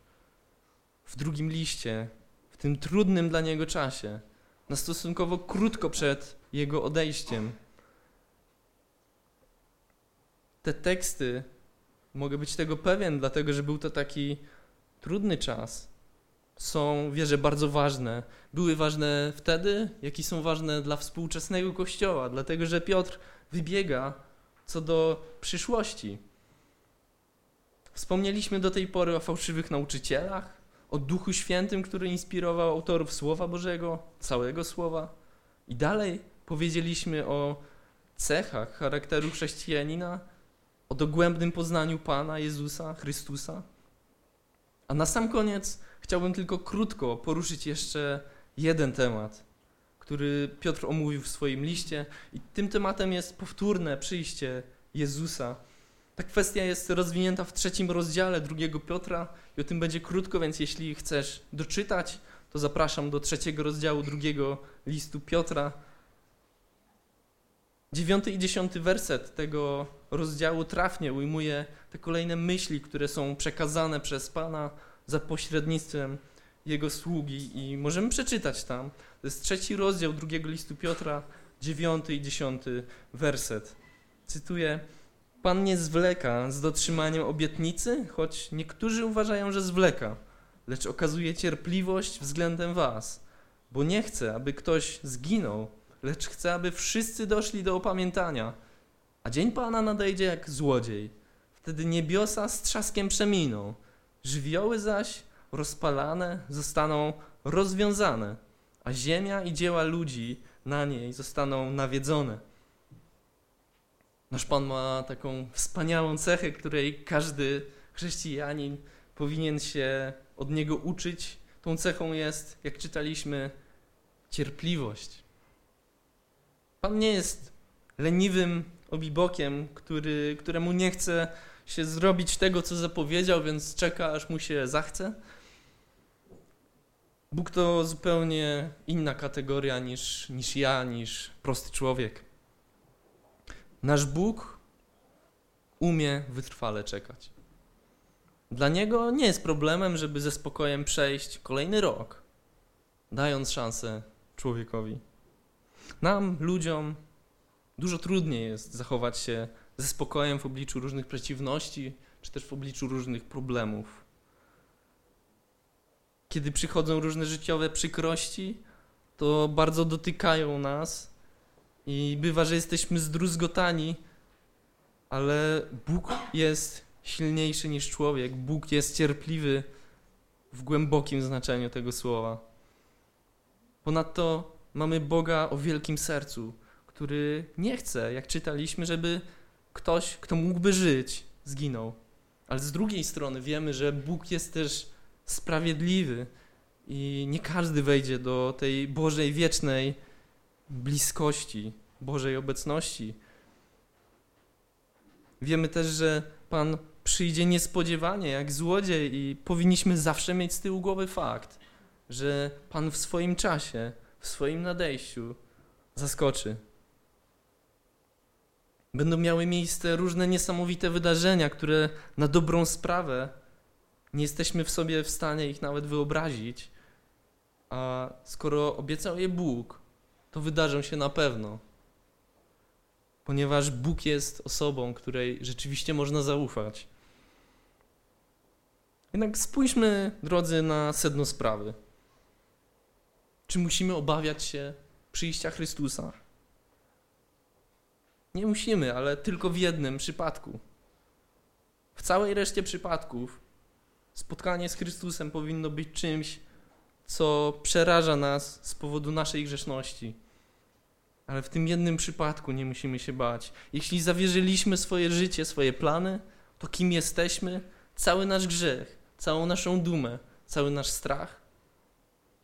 w drugim liście, w tym trudnym dla niego czasie, na stosunkowo krótko przed jego odejściem. Te teksty, mogę być tego pewien, dlatego że był to taki trudny czas, są, wierzę, bardzo ważne. Były ważne wtedy, jak i są ważne dla współczesnego Kościoła, dlatego że Piotr wybiega co do przyszłości. Wspomnieliśmy do tej pory o fałszywych nauczycielach, o Duchu Świętym, który inspirował autorów Słowa Bożego, całego Słowa. I dalej powiedzieliśmy o cechach charakteru chrześcijanina, o dogłębnym poznaniu Pana Jezusa Chrystusa. A na sam koniec chciałbym tylko krótko poruszyć jeszcze jeden temat, który Piotr omówił w swoim liście, i tym tematem jest powtórne przyjście Jezusa. Ta kwestia jest rozwinięta w trzecim rozdziale drugiego Piotra i o tym będzie krótko, więc jeśli chcesz doczytać, to zapraszam do trzeciego rozdziału drugiego listu Piotra. Dziewiąty i dziesiąty werset tego rozdziału trafnie ujmuje te kolejne myśli, które są przekazane przez Pana za pośrednictwem Jego sługi i możemy przeczytać tam. To jest trzeci rozdział drugiego listu Piotra, dziewiąty i dziesiąty werset. Cytuję. Pan nie zwleka z dotrzymaniem obietnicy, choć niektórzy uważają, że zwleka, lecz okazuje cierpliwość względem was, bo nie chce, aby ktoś zginął, lecz chce, aby wszyscy doszli do opamiętania, a dzień Pana nadejdzie jak złodziej. Wtedy niebiosa z trzaskiem przeminą, żywioły zaś rozpalane zostaną rozwiązane, a ziemia i dzieła ludzi na niej zostaną nawiedzone. Nasz Pan ma taką wspaniałą cechę, której każdy chrześcijanin powinien się od Niego uczyć. Tą cechą jest, jak czytaliśmy, cierpliwość. Pan nie jest leniwym obibokiem, który, któremu nie chce się zrobić tego, co zapowiedział, więc czeka, aż mu się zachce. Bóg to zupełnie inna kategoria niż, niż ja, niż prosty człowiek. Nasz Bóg umie wytrwale czekać. Dla Niego nie jest problemem, żeby ze spokojem przejść kolejny rok, dając szansę człowiekowi. Nam, ludziom, dużo trudniej jest zachować się ze spokojem w obliczu różnych przeciwności, czy też w obliczu różnych problemów. Kiedy przychodzą różne życiowe przykrości, to bardzo dotykają nas i bywa, że jesteśmy zdruzgotani, ale Bóg jest silniejszy niż człowiek. Bóg jest cierpliwy w głębokim znaczeniu tego słowa. Ponadto mamy Boga o wielkim sercu, który nie chce, jak czytaliśmy, żeby ktoś, kto mógłby żyć, zginął. Ale z drugiej strony wiemy, że Bóg jest też sprawiedliwy i nie każdy wejdzie do tej Bożej wiecznej bliskości, Bożej obecności. Wiemy też, że Pan przyjdzie niespodziewanie, jak złodziej i powinniśmy zawsze mieć z tyłu głowy fakt, że Pan w swoim czasie, w swoim nadejściu zaskoczy. Będą miały miejsce różne niesamowite wydarzenia, które na dobrą sprawę nie jesteśmy w sobie w stanie ich nawet wyobrazić, a skoro obiecał je Bóg, to wydarzą się na pewno, ponieważ Bóg jest osobą, której rzeczywiście można zaufać. Jednak spójrzmy, drodzy, na sedno sprawy. Czy musimy obawiać się przyjścia Chrystusa? Nie musimy, ale tylko w jednym przypadku. W całej reszcie przypadków spotkanie z Chrystusem powinno być czymś, co przeraża nas z powodu naszej grzeszności. Ale w tym jednym przypadku nie musimy się bać. Jeśli zawierzyliśmy swoje życie, swoje plany, to kim jesteśmy? Cały nasz grzech, całą naszą dumę, cały nasz strach.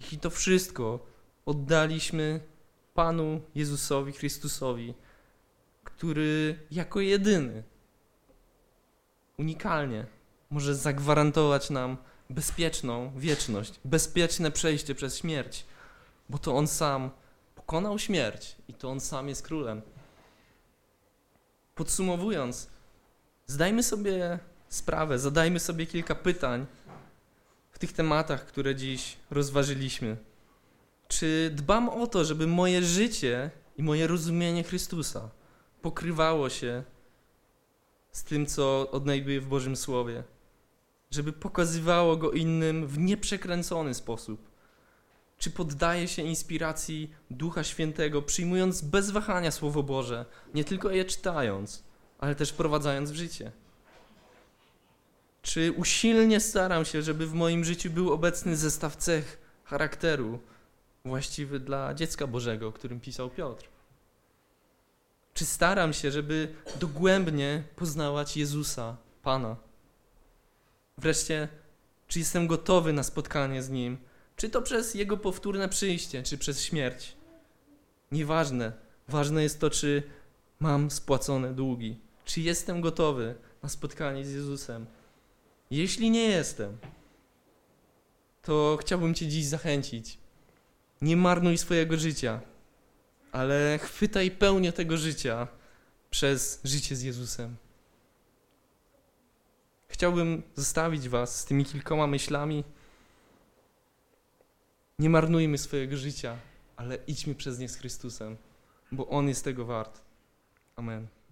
Jeśli to wszystko oddaliśmy Panu Jezusowi Chrystusowi, który jako jedyny, unikalnie może zagwarantować nam bezpieczną wieczność, bezpieczne przejście przez śmierć, bo to On sam pokonał śmierć i to On sam jest królem. Podsumowując, zdajmy sobie sprawę, zadajmy sobie kilka pytań w tych tematach, które dziś rozważyliśmy. Czy dbam o to, żeby moje życie i moje rozumienie Chrystusa pokrywało się z tym, co odnajduję w Bożym Słowie, żeby pokazywało go innym w nieprzekręcony sposób? Czy poddaje się inspiracji Ducha Świętego, przyjmując bez wahania Słowo Boże, nie tylko je czytając, ale też wprowadzając w życie? Czy usilnie staram się, żeby w moim życiu był obecny zestaw cech charakteru właściwy dla dziecka Bożego, o którym pisał Piotr? Czy staram się, żeby dogłębnie poznawać Jezusa, Pana? Wreszcie, czy jestem gotowy na spotkanie z Nim? Czy to przez Jego powtórne przyjście, czy przez śmierć? Nieważne. Ważne jest to, czy mam spłacone długi. Czy jestem gotowy na spotkanie z Jezusem? Jeśli nie jestem, to chciałbym Cię dziś zachęcić. Nie marnuj swojego życia, ale chwytaj pełnię tego życia przez życie z Jezusem. Chciałbym zostawić was z tymi kilkoma myślami. Nie marnujmy swojego życia, ale idźmy przez nie z Chrystusem, bo On jest tego wart. Amen.